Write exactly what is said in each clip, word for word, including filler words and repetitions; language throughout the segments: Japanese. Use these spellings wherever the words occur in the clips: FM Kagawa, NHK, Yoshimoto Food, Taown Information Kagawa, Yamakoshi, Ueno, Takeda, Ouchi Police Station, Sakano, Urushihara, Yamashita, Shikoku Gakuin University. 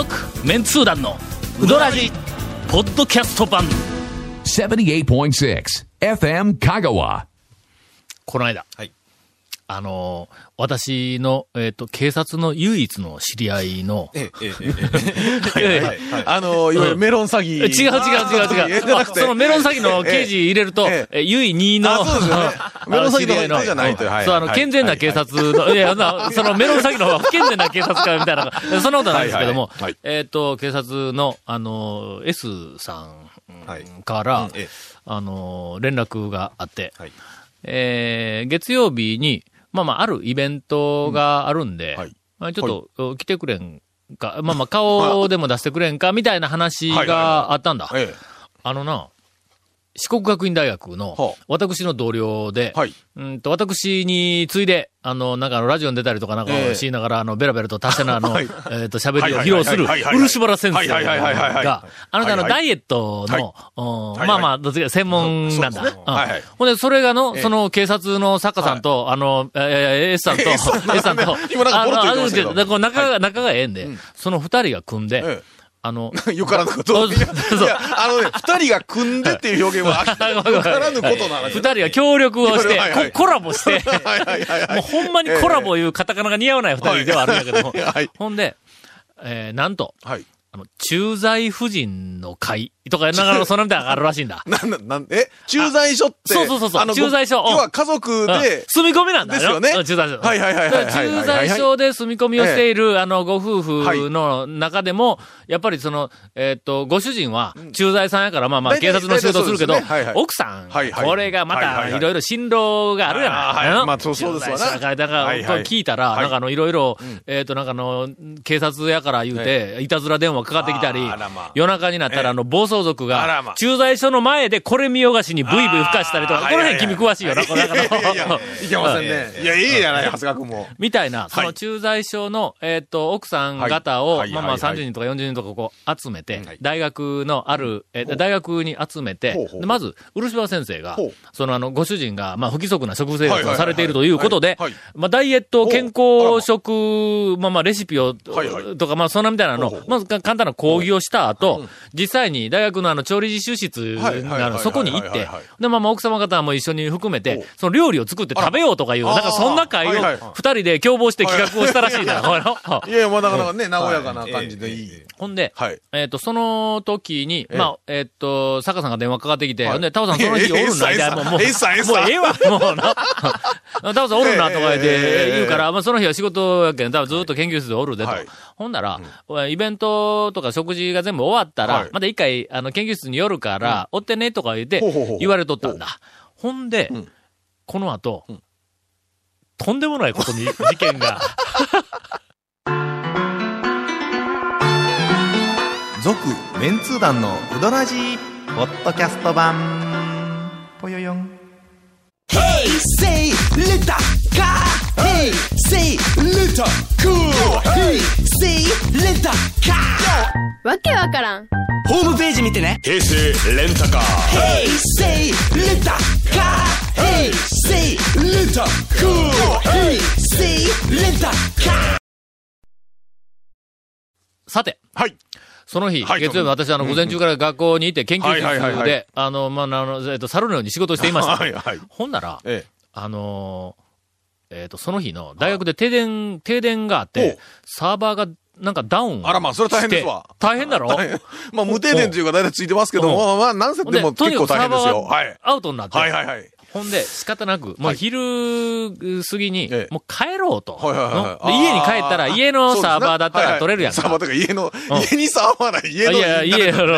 続メンツー団のウドラジポッドキャスト版 ななじゅうはちてんろくエフエム 香川。この間、はい、あのー、私の、えっと、警察の唯一の知り合いの、ええ、ええ、ええ、あのー、いわゆるメロン詐欺。違う違う違う違う。まあ、そのメロン詐欺の刑事入れると、唯にの、メロン詐欺の方のじゃないという。そう、あの、健全な警察の、いや、そのメロン詐欺の方は不健全な警察官みたいな、そんなことはないですけども、えっと、警察の、あの、S さんから、あの、連絡があって、えー、月曜日に、まあまあ、あるイベントがあるんで、うんはいまあ、ちょっと来てくれんか、はい、まあまあ、顔でも出してくれんか、みたいな話があったんだ。はいはいはいはい、あのな、四国学院大学の、私の同僚で、はい、うんと私に次いで、あの、なんかあのラジオに出たりとかなんかしながら、あの、ベラベラと達者なあの、はい、えっ、ー、と、喋りを披露する、漆原先生が、あの、あの、ダイエットの、はいはい、まあまあ、どっちか専門なんだ。ほんで、それがの、その、警察の作家さんと、はい、あの、えー、S さんと、S さんと、あの、あるんですけど、仲が、仲がええんで、うん、その二人が組んで、ええあの、よからぬこと。いや、あのね、二人が組んでっていう表現は、よからぬことな話。二人が協力をして、はいはい、コラボして、はいはいはいはい、もうほんまにコラボいうカタカナが似合わない二人ではあるんだけども、はいはいはい、ほんで、えー、なんと、はい、あの、駐在婦人の会とか、ながらそんなみたいなのがあるらしいんだ。なんなんなんえ駐在所って。そうそうそうそう、駐在所。要は家族で。住み込みなんだよ。ですよね。駐在所。はいはいはいはい、はい。駐在所で住み込みをしている、ええ、あの、ご夫婦の中でも、やっぱりその、えっ、ー、と、ご主人は駐在さんやから、まあまあ、警察の仕事をするけど、ねはいはい、奥さん、はいはい、これがまた、いろいろ心労があるやない、はいはいはい、まあ、そうそうですわな。だから、はいはい、聞いたら、はい、なんかあの、いろいろ、えっ、ー、と、なんかあの、警察やから言うて、はい、いたずら電話かかってきたり、まあ、夜中になったら、あの、暴走相続が、駐在所の前でこれ見よがしにブイブイ吹かしたりとか、この辺君詳しいよな、この中の。いけませんね。いや、いいじゃない、長谷川君も。みたいな、その駐在所の、えっと、奥さん方を、まあまあさんじゅうにんとかよんじゅうにんとかこう集めて、大学のある、大学に集めて、まず、漆原先生が、そのあの、ご主人が、まあ不規則な食生活をされているということで、まあダイエット、健康食、まあまあレシピを、とか、まあそんなみたいなのを、まず簡単な講義をした後、実際に大学大学のあの調理実習室がある、そこに行って、で、まあまあ奥様方も一緒に含めて、その料理を作って食べようとかいう、なんかそんな会を二人で共謀して企画をしたらしいな。いやいや、まあなかなかね、和やかな感じでいい。ほんで、はい、えっ、ー、と、その時に、えー、まあ、えっ、ー、と、坂さんが電話かかってきて、はい、で、タオさんその日おるんだ、みたいな、もう、もう、ええわ、もうな。タオさんおるな、とか言って言うから、えーえー、まあその日は仕事やけん、多分ずっと研究室でおるでと。はい、ほんなら、うん、イベントとか食事が全部終わったら、はい、まだ一回、あの、研究室に寄るから、うん、追ってね、とか言って、言われとったんだ。ほんで、うん、この後、うん、とんでもないことに、事件が。続、メンツー団のうどらじ、ポッドキャスト版、ぽよよん。Hey! Say! レタカー！ Hey! Say! レタクー！ Hey! Say! レタカー！ わけわからん。ホームページ見てね。平成レンタカー。平成レンタカー。平成レンタカー。平成レンタカー。さて。はい。その日、はい、月曜日、私、あの、午前中から学校にいて、研究室で、あの、まあ、あの、えっと、猿のように仕事していました。はいはい。ほんなら、ええ、あのー、えっと、その日の大学で停電、はい、停電があって、サーバーが、なんかダウン。あらまあ、それ大変ですわ。大変だろまあ、無停電というか大体ついてますけども、まあ、なんせでも結構大変ですよ。はい。アウトになって。はいはいはい。ほんで、仕方なく、もう昼過ぎに、もう帰ろうと。はいはいはい、家に帰ったら、家のサーバーだったら取れるやんか。はいはい、サーバーというか、家の、うん、家にサーバーない、家の。いや、家、家から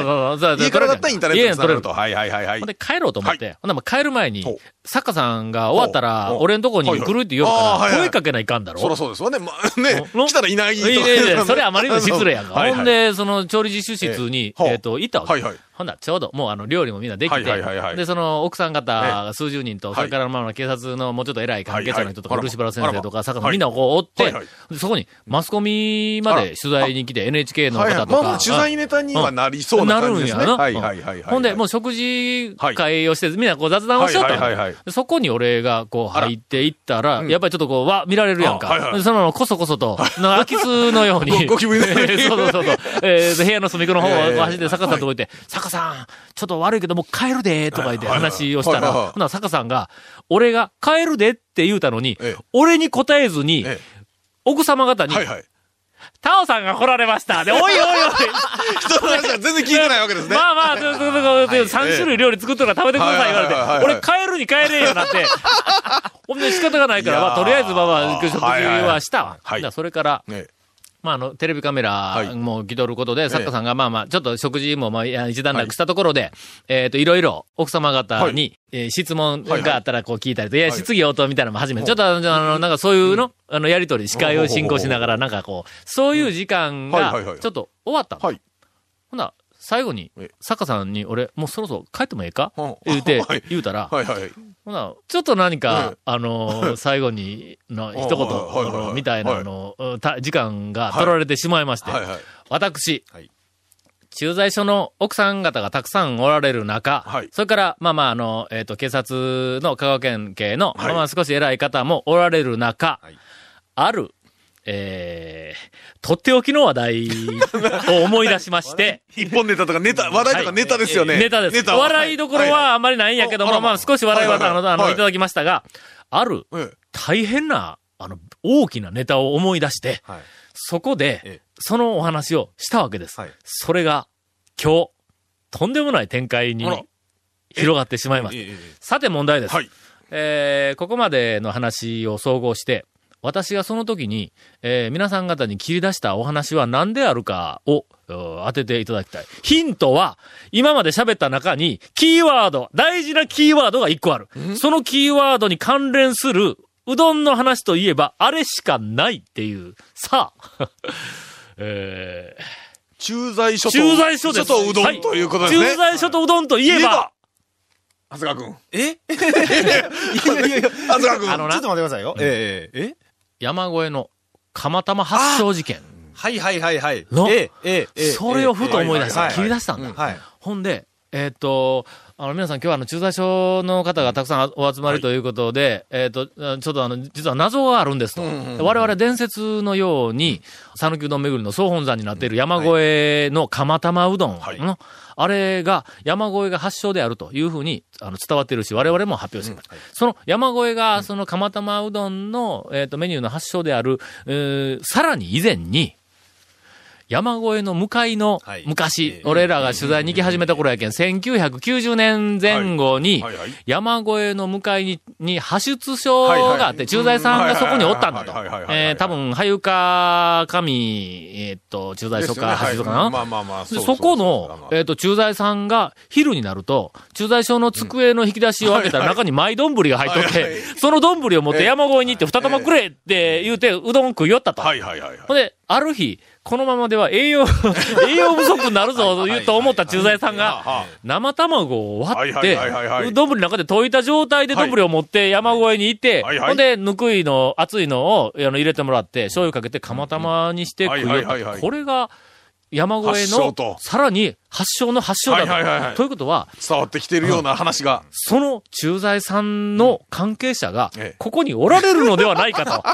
だったらインターネットに取れると。はいはいはいはい。ほんで、帰ろうと思って、はい、ほんで、まあ、帰る前に、作家さんが終わったら、俺のとこに来るって言うから、声かけないかんだろ。そらそうですわね。まあ、ね、来たらいないとか。いやいやいや、それあまりに失礼やんか。ほんで、その、調理実習室に、えっと、いたわけ。はいはい。ほんだらちょうどもうあの料理もみんなできて、はいはいはい、でその奥さん方数十人と、はい、それからまあ警察のもうちょっと偉い関係者の人とか、漆原、はいはい、先生とか坂野、はい、みんなこう追って、はいはい、でそこにマスコミまで取材に来て エヌエイチケー の方とか、はいはい、まあ取材ネタにはなりそうな感じですね、うん、なるんやな、はいはいはいはい、ほんでもう食事会をして、はい、みんなこう雑談をしようと、はいはいはいはい、そこに俺がこう入っていったら、うん、やっぱりちょっとこうわ見られるやんか、はいはい、そのままこそこそと空き巣のようにご気分でそうそうそう、えー、部屋の隅っこの方を走って坂野さんとこ行って、はい、坂さんちょっと悪いけどもう帰るでとか言って話をしたら、ほな坂さんが俺が帰るでって言うたのに、ええ、俺に答えずに、ええ、奥様方に、はいはい、タオさんが来られました。で、おいおいおい。人の話は全然聞いてないわけですね。まあまあ、さん種類料理作ったから食べてください言われて、はいはいはいはい、俺帰るに帰れんよなって。ほんで仕方がないから、まあ、とりあえずまあまあ、食事はしたわ。はいはい、だそれから、ねまあ、あの、テレビカメラも気取ることで、はい、作家さんがまあまあ、ちょっと食事もまあ、一段落したところで、はい、えっ、ー、と、いろいろ奥様方に、はいえー、質問があったらこう聞いたりと、はいはい、いや、質疑応答みたいなのも初めて、はい、ちょっとあの、なんかそういうの、うん、あの、やりとり、司会を進行しながら、なんかこう、そういう時間が、ちょっと終わった。はいはいはいはい、ほな、最後に、作家さんに俺、もうそろそろ帰ってもええか、はい、言うて、言うたら、はいはいはい、ほな、ちょっと何か、あの、最後にの一言、みたいなの、時間が取られてしまいまして、はいはいはい、私、はい、駐在所の奥さん方がたくさんおられる中、はい、それから、まあまあ、あの、えっと、警察の香川県警の、はい、まあ少し偉い方もおられる中、はい、ある、えー、とっておきの話題を思い出しまして一本ネタとかネタ話題とかネタですよね、はい、ネタです。お笑いどころはあんまりないんやけども、はい、まあ少し笑いはあの、はい、あのいただきましたが、はい、ある大変なあの大きなネタを思い出して、はい、そこでそのお話をしたわけです、はい、それが今日とんでもない展開に広がってしまいました。さて問題です、はいえー、ここまでの話を総合して私がその時に、えー、皆さん方に切り出したお話は何であるかを当てていただきたい。ヒントは、今まで喋った中に、キーワード、大事なキーワードがいっこある。そのキーワードに関連する、うどんの話といえば、あれしかないっていう。さあ、えー、駐在所と、駐在所です。とうどんということですね。はい、駐在所とうどんといえば、はい長谷川くん。えいやいやいや、長谷川くん。あのな、ちょっと待ってくださいよ。うん、えー、え山越えの釜玉発祥事件。はいはいはいはい。の、えええそれをふと思い出した。切り出したんだ。はい、ほんで、えー、っと、あの皆さん今日はあの駐在所の方がたくさんお集まりということで、はい、えー、っと、ちょっとあの、実は謎があるんですと。うんうんうん、我々伝説のように、讃岐うどん巡りの総本山になっている山越えの釜玉うどんの、はいはい、あれが山越えが発祥であるというふうにあの伝わっているし、我々も発表しています、うんはい。その山越えがその釜玉うどんの、えー、っとメニューの発祥である、えー、さらに以前に、山越えの向かいの、はい、昔、えー、俺らが取材に行き始めた頃やけん、せんきゅうひゃくきゅうじゅうねんぜん後に、はいはいはい、山越えの向かいに、に派出所があって、はいはい、駐在さんがそこにおったんだと。えー、多分、はゆか、神、えー、っと、駐在所か、派出所かな。まあまあまあ、そこの、えー、っと、駐在さんが昼になると、駐在所の机の引き出しを開けたら、うん、中に舞丼が入っとって、はいはいはい、その丼を持って山越えに行って、二玉くれって言うて、うどん食いよったと。はいはいはいはい、ほんで、ある日、このままでは栄養栄養不足になるぞと思った駐在さんが生卵を割って丼の中で溶いた状態で丼を持って山越えに行って、はいはいはい、ほんでぬくいの熱いのをあの入れてもらって醤油かけて釜玉にして食うよ。これが山越えのさらに発祥の発祥だと、はいはいはい、ということは伝わってきているような話が、うん、その駐在さんの関係者がここにおられるのではないかと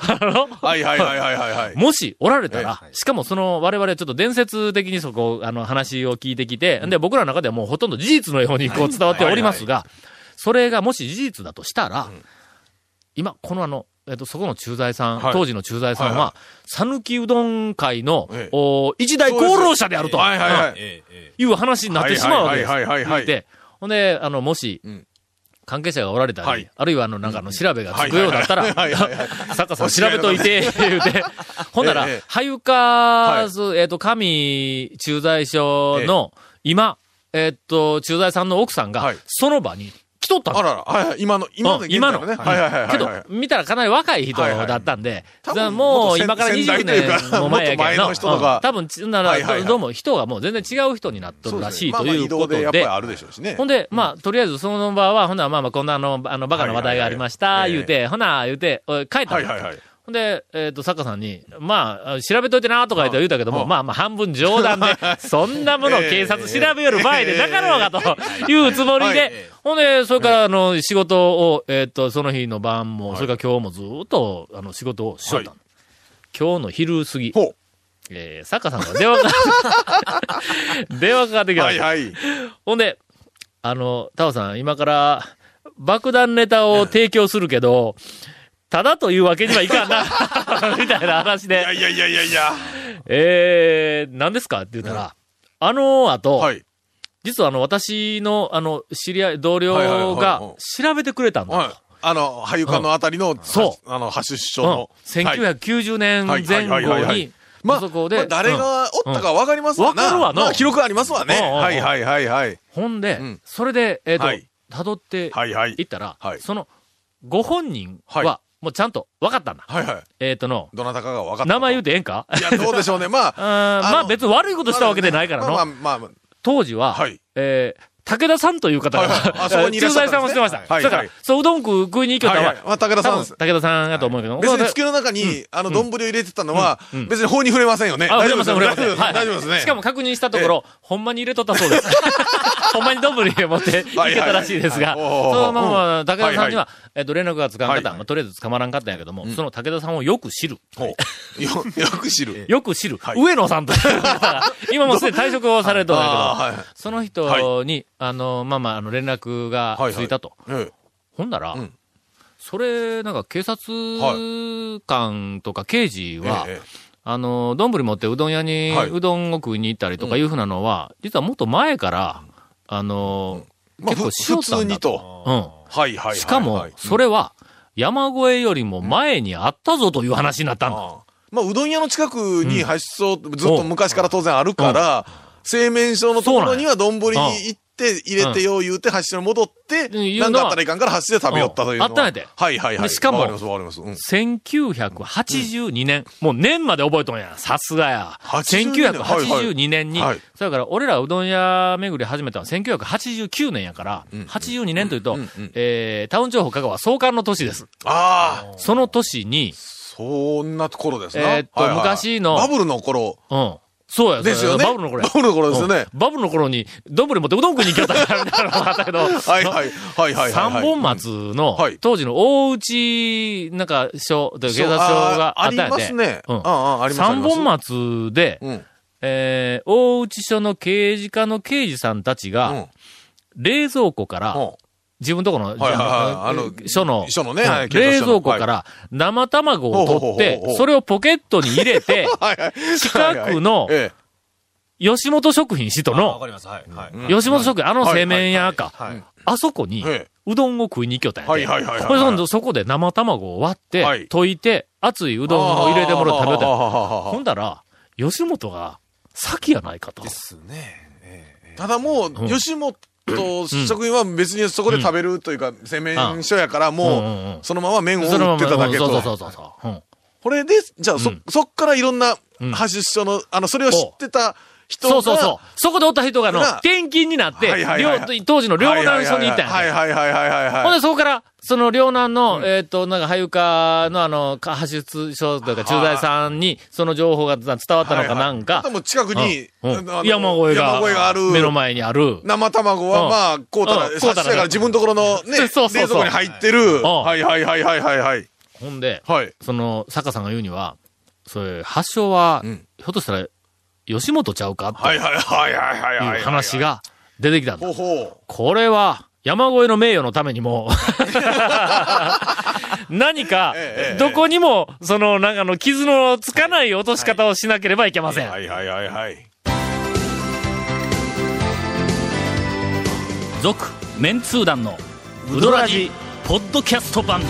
もしおられたら、ええ、しかもその我々ちょっと伝説的にそこあの話を聞いてきて、うん、で僕らの中ではもうほとんど事実のようにこう伝わっておりますが、はいはいはい、それがもし事実だとしたら、うん、今このあのえっと、そこの駐在さん、はい、当時の駐在さんは、讃岐、はいはいうどん界の、ええ、お一大功労者であると、はいはいはいええ、いう話になってしまうわけです。はいはいはいはい、で、ほんで、あの、もし、うん関係者がおられたり、はい、あるいはあの、なんかあの、調べがつくようだったら、作家さん調べといて、言うて、ほんなら、はゆか、えっと、神駐在所の、今、えっと、駐在さんの奥さんが、その場に、来とったの。あらら、はいはい、今の、今の現在のね。はいはいはい。けど、見たらかなり若い人だったんで、はいはい、もう今からにじゅうねんも前やけど、前の人とか、うん、多分なら、はいはいはい、どうも人がもう全然違う人になっとるらしい、ね、ということで。まあ、まあ移動でやっぱりあるでしょうしね。ほんで、まあ、とりあえずその場は、ほんならまあまあ、こんなあの、あの、バカな話題がありました、言うて、ほな、言うて、帰ったんです。はいはいはい。ほんで、えっ、ー、と、作家さんに、まあ、調べといてな、とか言って言うたけども、ああまあまあ、半分冗談で、そんなものを警察調べよる前でなかろうかというつもりで、ほんで、それから、あの、仕事を、えっ、ー、と、その日の晩も、それから今日もずっと、あの、仕事をしとった、はい。今日の昼過ぎ、えー、作家さんが電話かかって、電話かかってきた。はいはい。ほんで、あの、タオさん、今から、爆弾ネタを提供するけど、ただというわけにはいかんなみたいな話で。いやいやいやいやいや。えー、何ですかって言ったら、うん、あの後、はい、実はあの私のあの知り合い同僚が調べてくれたんだと、はいはいはいはい、あの俳優館のあたりの、うん、そうあの発出所の、うん、せんきゅうひゃくきゅうじゅうねんぜん後に。まあ、そこでまあ、誰がおったか分かりますわな。分かるわな。まあ、記録ありますわね。はいはいはいはい。ほんで、うん、それでえっ、ー、と、はい、辿っていったら、はいはい、そのご本人は。はいもうちゃんと分かったんだ。はいはい。えっとの。どなたかが分かった。名前言うてええんか？いや、どうでしょうね。まあ。あまあ別に悪いことしたわけでないからの。まあまあ、まあまあ、当時は、はい、えー、武田さんという方が、はいはい、駐在さんをしてました。はい、だから、はい、そう、うどん食う食いに行きよったわ。はいはいまあ、武田さんです。武田さんだと思うけど、はい、別に机の中に、うん、あの、丼を入れてたのは、うんうん、別に法に触れませんよね。あ、触れません、触れません。はい、大丈夫ですね。しかも確認したところ、ええ、ほんまに入れとったそうです。ほんまにどんぶりを持って行けたらしいですが、そのまま武田さんには、えっと、連絡がつかんかった。まあ、とりあえず捕まらんかったんやけども、うん、その武田さんをよく知る。よ, よく知る。よく知る。はい、上野さんという方が、今もすでに退職をされると思うんだけど、その人に、あの、まあまあ、あの、連絡がついたと。はいはいはい、ほんなら、うん、それ、なんか警察官とか刑事は、はいええあの、どんぶり持ってうどん屋に、うどんを食いに行ったりとかいうふうなのは、うん、実はもっと前から、あのーうんまあ、結構しよったんだと。うん。はいはいはい。しかも、それは、山越えよりも前にあったぞという話になったんだ。うん、あまあ、うどん屋の近くに発祥、うん、ずっと昔から当然あるから、うん、製麺所のところには丼に行って、入れてよう言うて、発祥に戻って、うん、なんかあったらいかんから発祥で食べよったというのは、うん。あったんやて。はいはいはい。しかも、わかりますわかります。うん、せんきゅうひゃくはちじゅうにねん、うん、もう年まで覚えとんや。さすがや。せんきゅうひゃくはちじゅうにねんに、はいはい、それから俺らうどん屋巡り始めたのはせんきゅうひゃくはちじゅうきゅうねんやから、うん、はちじゅうにねんというと、うんうんえー、タウン情報香川創刊の年です。ああ。その年に、そんなところですね。えー、っと、はいはい、昔の。バブルの頃。うん。そうや、ですよね。バブルの頃や。バブルの頃ですよね。うん、バブルの頃に、どんぶり持ってうどん食いに行きよったからみたいなのがあったけど、はいはい、はいはい。三本松の、うんはい、当時の大内、なんか、署、警察署があったんやで。ありますね。うん。ああ、ありますね。三本松で、うん、えー、大内署の刑事課の刑事さんたちが、うん、冷蔵庫から、うん自分とこの、はいはいはい、あの、書の、書のね、はい、冷蔵庫から生卵を取って、はい、それをポケットに入れて、はいはい、近くの、吉本食品市との、吉本食品、あの製麺屋か、はいはいはい、あそこに、うどんを食いに行きよったんやで、はいはいはい、そこで生卵を割って、はい、溶いて、熱いうどんを入れてもらって食べよったんや。ほんだら、吉本が先やないかと。ですね。えー、ただもう、うん、吉本、と、職員は別にそこで食べるというか、製麺所やから、もう、そのまま麺を売ってただけと。そうそうそうそう。これで、じゃあ、そ、そっからいろんな、発出所の、あの、それを知ってた人が。そうそうそう。そこでおった人が、の、転勤になって、当時の両南所に行ったんや。はいはいはいはいはい。ほんで、そこから、その両南の、えっと、なんか、俳優家のあの、発出所というか、駐在さんに、その情報が伝わったのかなんか。もう近くに、山越えがある。目の前にある。生卵は、まあ、こうたら、刺したから自分のところのね、冷蔵庫に入ってる。はいはいはいはいはいはい。ほんで、その、坂さんが言うには、それ、発祥は、ひょっとしたら、吉本ちゃうかっていう話が出てきたんだ。これは、山越えの名誉のためにも、何か、どこにも、その、なんかの、傷のつかない落とし方をしなければいけません。はいはいはいはい。続、メンツー団の、ウドラジ、ポッドキャスト版。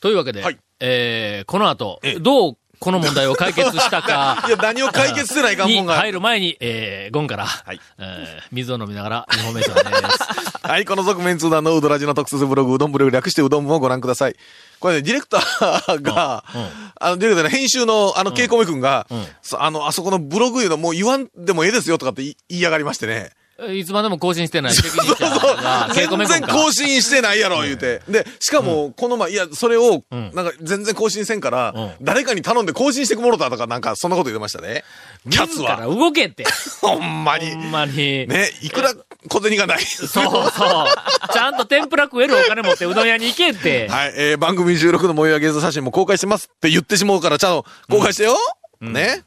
というわけで、はい、えー、この後、どうこの問題を解決したか。いや、何を解決せないかんもんが。入る前に、えー、ゴンから、はい、えー、水を飲みながら、にほんめです。はい、この続面通談のうどらじの特設ブログ、うどんブログ略してうどんもご覧ください。これね、ディレクターが、うんうん、あの、ディレクターの編集の、あの、ケイコメ君が、うんうん、あの、あそこのブログ言うのもう言わんでもええですよとかって言いやがりましてね。いつまでも更新してない。そうそうそう。全然更新してないやろ、言うて。で、しかも、この前、いや、それを、なんか全然更新せんから、誰かに頼んで更新してくもろたとか、なんか、そんなこと言ってましたね。キャッツは。自ら動けって。ほんまに。ほんまに。ね、いくら小銭がない。そうそう。ちゃんと天ぷら食えるお金持ってうどん屋に行けって。はい、えー、番組収録の模様やゲーム写真も公開してますって言ってしまうから、ちゃんと公開してよ。ね。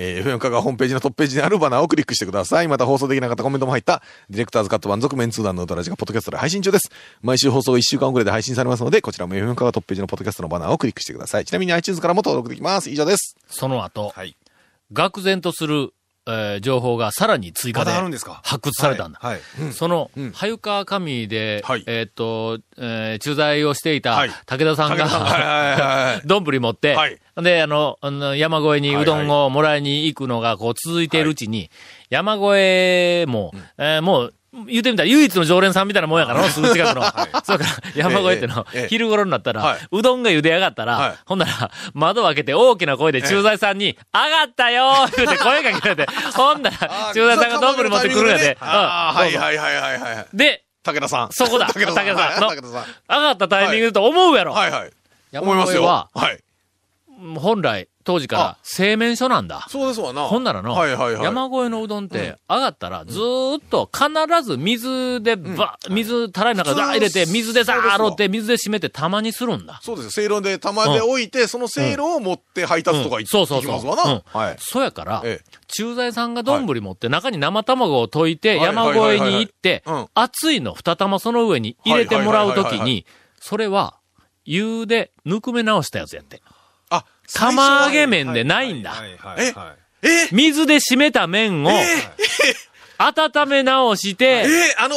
えー、エフエム 香川ホームページのトップページにあるバナーをクリックしてください。また放送できなかったコメントも入ったディレクターズカット版続面通談のうどらじがポッドキャストで配信中です。毎週放送いっしゅうかん遅れで配信されますので、こちらも エフエム 香川トップページのポッドキャストのバナーをクリックしてください。ちなみに iTunes からも登録できます。以上です。その後、はい、愕然とする、えー、情報がさらに追加で発掘されたんだ。はいはい、うん、その、はゆか神で、はい、えー、っと、えー、駐在をしていた武田さんが、はい、どんぶり持って、はい、で、あの、山越えにうどんをもらいに行くのが、こう、続いているうちに、山越えも、うん、えー、もう、言うてみたら、唯一の常連さんみたいなもんやからの、すぐ近くの。はい、そうから、山越えっての、ええええ、昼頃になったら、はい、うどんが茹で上がったら、はい、ほんなら、窓を開けて大きな声で駐在さんに、ええ、上がったよーって声かけられて、ほんなら、駐在さんがどんぶり持ってくるんやで。ああ、はいはいはいはいはい。で、武田さん。そこだ、武田さん。武田さんの、上がったタイミングと思うやろ。はいはい。山越えは、はい。本来、当時から製麺所なんだ。そうですわな。ほんならの、はいはいはい、山越えのうどんって、上がったらずーっと必ず水でば、うん、水たらいの中で入れて、水でザーッとって、水で締めてたまにするんだ。そうですよ。せいろでたまで置いて、うん、そのせいろを持って配達とか行ってきますわな。はい。そうやから、ええ、駐在さんがどんぶり持って中に生卵を溶いて、はい、山越えに行って、はいはいはいはい、うん、熱いの二玉その上に入れてもらうときに、それは湯でぬくめ直したやつやって。釜揚げ麺でないんだ。ええ、水で締めた麺を、温め直して、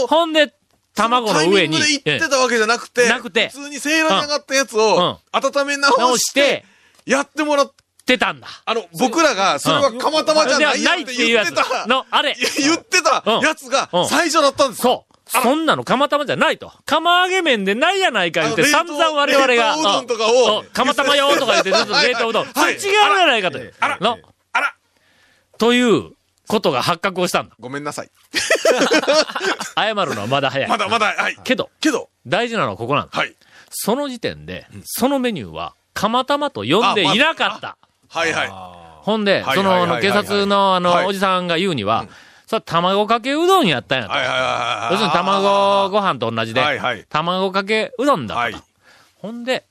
ほんで、卵の上に。タイミングで行ってたわけじゃなくて、普通にセイラに上がったやつを、温め直して、やってもらってたんだ。あの、僕らが、それは釜玉じゃないって言ってた、の、あれ。言ってたやつが、最初だったんですよ。そんなの釜玉じゃないと。釜揚げ麺でないやないか言って散々我々が。冷凍うどんとかを。釜玉よーとか言ってずっと冷凍うどん。それ違うやないかと。あら、の、あら。ということが発覚をしたんだ。ごめんなさい。謝るのはまだ早い。まだまだ、はい。けど、けど、大事なのはここなんだ。はい。その時点で、そのメニューは釜玉と呼んでいなかった。はいはい。ほんで、その、警察のあの、おじさんが言うには、それ卵かけうどんやったんやと。はいはいはいはい、要するに卵ご飯と同じで、はいはい、卵かけうどんだったと、はい。ほんで、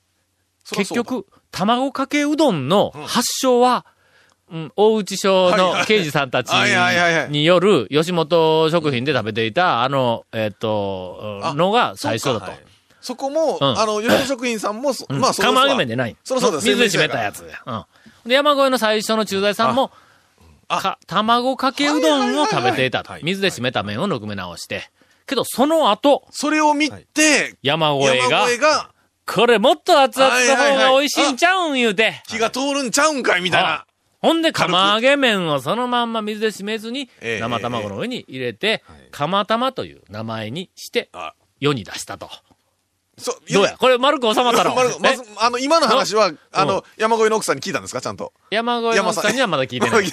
結局、卵かけうどんの発祥は、うん、大内署の刑事さんたちによる吉本食品で食べていた、あの、えっ、ー、と、のが最初だと。そこも、うん、あの、吉本食品さんも、うん、まあ、そうですね。釜揚げ麺でない。そろそろ水で締めたやつ。うん。で、山越えの最初の駐在さんも、か、卵かけうどんを食べていたと。水で締めた麺をぬくめ直して。けど、その後。それを見て、山越えが、がこれもっと熱々の方が美味しいんちゃうん言うて。火が通るんちゃうんかいみたいな。ほんで、釜揚げ麺をそのまんま水で締めずに、生卵の上に入れて、釜玉という名前にして、世に出したと。そ、どうやこれ丸く収まったの。まず、あの、今の話は、あの、山越えの奥さんに聞いたんですかちゃんと。山越えの奥さんにはまだ聞いてない。はい、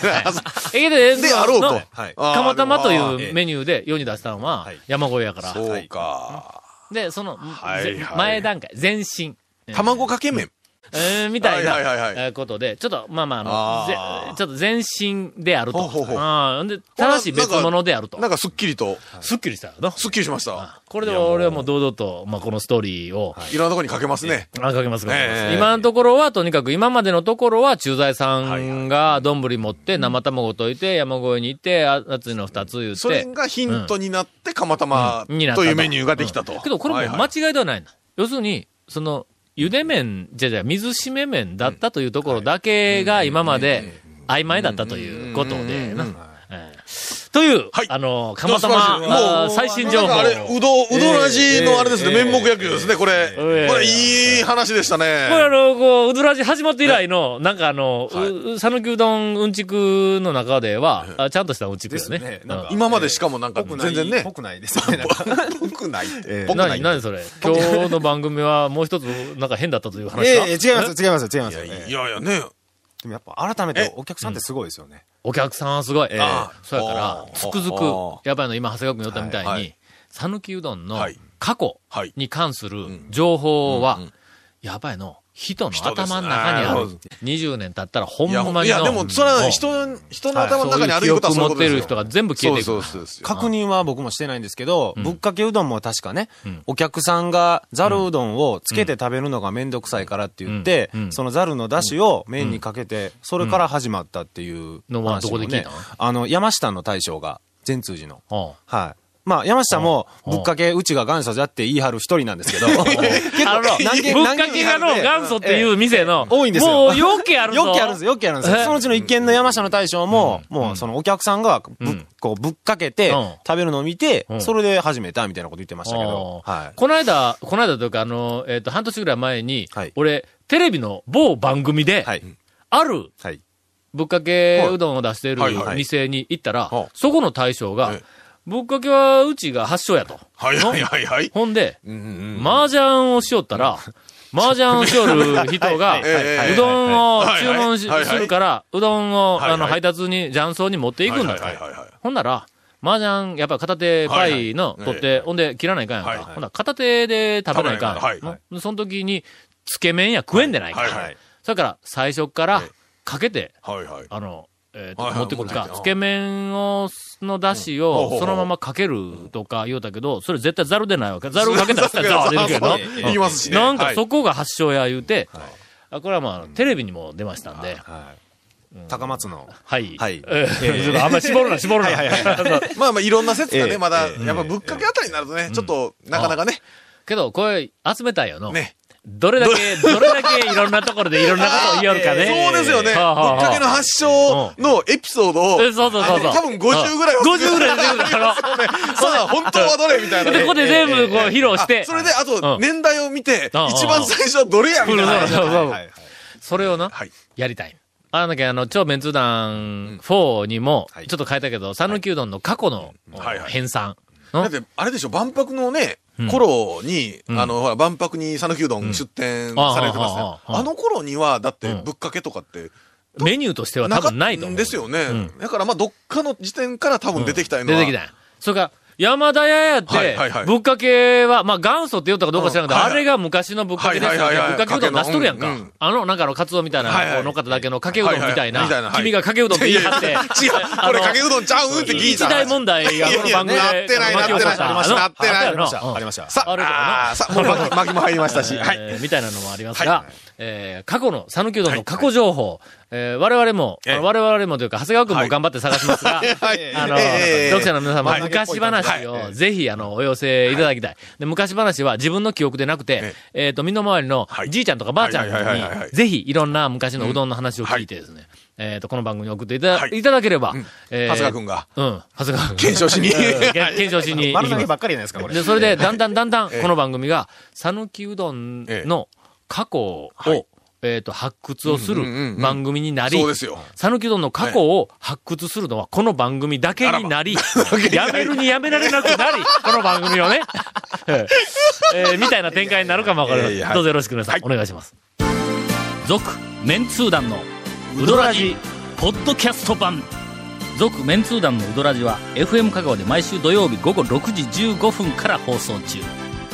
え、で、で、あろうと。はい。たまたまというメニューで世に出したのは、山越えやから。そうか。で、その、はいはい、前段階、前進。卵かけ麺、えー、みたいなことで、ちょっと、まあまあ、あの、ちょっと前進であると。ほうほうあで、正しい別物であると。なんかすっきりと。すっきりしたのすっきりしました。これで俺はもう堂々と、まあこのストーリーを。いろんなところにかけますね。あ、かけますか、えー。今のところは、とにかく今までのところは、駐在さんがどんぶり持って、生卵溶いて、山越えに行って、熱いの二つ言って。それがヒントになって、釜玉というメニューができたと。うんうん、けどこれも間違いではないんだ。はいはい、要するに、その、茹で麺、じゃじゃ水締め麺だったというところだけが今まで曖昧だったということでな。とという、はい、あの釜玉最新情報、あれうどうどらじのあれですね、えーえー、面目野球ですねこれ、えー、これいい話でしたね。これあのこううどらじ始まって以来の、ね、なんかあの讃岐、はい、うどんうんちくの中では、はい、ちゃんとしたうんちくですね。ですね、なんか今までしかもなんか全然ね、ぽくないですね。ぽくないって。何何それ。今日の番組はもう一つなんか変だったという話か。えー、違います違います違います。いやいやね。でもやっぱ改めてお客さんってすごいですよね。お客さんはすごい。えー、そうやからつくづくやばいの今長谷川君言ったみたいに讃岐うどんの過去に関する情報はやばいの人の頭の中にある。にじゅうねん経ったらほんまにの。いやでもそれは人人の頭の中にあることはそういうことですよ。記憶持ってる人が全部消えていく。確認は僕もしてないんですけど、ぶっかけうどんも確かね、お客さんがざるうどんをつけて食べるのがめんどくさいからって言って、そのざるの出汁を麺にかけてそれから始まったっていうのはどこで聞いたの？あの山下の大将が善通寺のはい。まあ、山下も、ぶっかけ、うちが元祖じゃって言い張る一人なんですけど。あの、ぶっかけがの元祖っていう店の。多いんですよ。もう、よっけあるんですよ。よっけあるんですよ。よっけあるんですよ。そのうちの一軒の山下の大将も、もう、そのお客さんが、こう、ぶっかけて、食べるのを見て、それで始めたみたいなこと言ってましたけど。この間、この間というか、あの、えっと、半年ぐらい前に、俺、テレビの某番組で、ある、ぶっかけうどんを出している店に行ったら、そこの大将が、ぶっかけはうちが発祥やと。はいはいはいはい。ほんで、麻雀をしよったら、麻雀をしよる人が、うどんを注文するから、うどんをあの配達に、雀荘に持っていくんだと。ほんなら、麻雀、やっぱ片手パイの取って、ほんで切らないかんやんか。ほんなら片手で食べないかん。その時に、つけ麺や食えんでないか。それから、最初からかけて、あの、えー、持ってくるか。つけ麺を、の出汁をそのままかけるとか言うたけど、それ絶対ザルでないわけ。ザルかけたらザー出るけど。言いますしね。なんかそこが発祥や言うて、これはまあ、テレビにも出ましたんで。高松の。はい。はい。あんまり絞るな、絞るな。まあまあ、いろんな説がね、まだ、やっぱぶっかけあたりになるとね、ちょっと、なかなかね。けど、これ、集めたいよの。ね。どれだけ、どれだけいろんなところでいろんなことを言おるかね。そうですよね。ぶっかけの発祥のエピソードを。そうそうそう。多分ごじゅうぐらいは。ごじゅうぐらい出てくるから。さあ、本当はどれみたいな。で、ここで全部こう披露して。それで、あと、年代を見て、一番最初はどれやみたいな。そうそう。それをな、やりたい。あの、だけあの、超メンツ団よんにも、ちょっと変えたけど、讃岐うどんの過去の編纂。だって、あれでしょ、万博のね、頃に、あの、ほら、万博に讃岐うどん出店されてますね。あの頃には、だって、ぶっかけとかって、メニューとしては多分ないと思う。ですよね。だから、ま、どっかの時点から多分出てきたよね。出てきた。それから、山田屋やって、ぶっかけは、ま、元祖って言ったかどうか知らんけど、あれが昔のぶっかけですよね。ぶっかけうどん出しとるやんか。あの、なんかあの、カツオみたいな、こう、乗っかっただけのかけうどんみたいな、君がかけうどんって言い張って。違う、これかけうどんちゃうって聞いた。一大問題が、この番組で。なってない、なってない、なってない。ありました、ありました。さあ、さあ、もう巻きも入りましたし。はい。みたいなのもありますが、え、過去の、讃岐うどんの過去情報、え、我々も、我々もというか、長谷川くんも頑張って探しますが、あの、読者の皆様、昔話をぜひ、あの、お寄せいただきたい。で、昔話は自分の記憶でなくて、えっと、身の回りのじいちゃんとかばあちゃんに、ぜひ、いろんな昔のうどんの話を聞いてですね、えっと、この番組に送っていただければ、長谷川くんが、うん、長谷川くん。検証しに。検証しに。丸投げばっかりじゃないですか、これ。で、それで、だんだんだんだん、この番組が、讃岐うどんの過去を、えっと、発掘をする番組になり、讃岐うどんの過去を発掘するのはこの番組だけになり、やめるにやめられなくなり、この番組をね、みたいな展開になるかもわかりません。どうぞよろしく皆さん、お願いします。続、メンツー団のウドラジ、ポッドキャスト版。続、メンツー団のウドラジは、エフエム 香川で毎週土曜日午後ろくじじゅうごふんから放送中。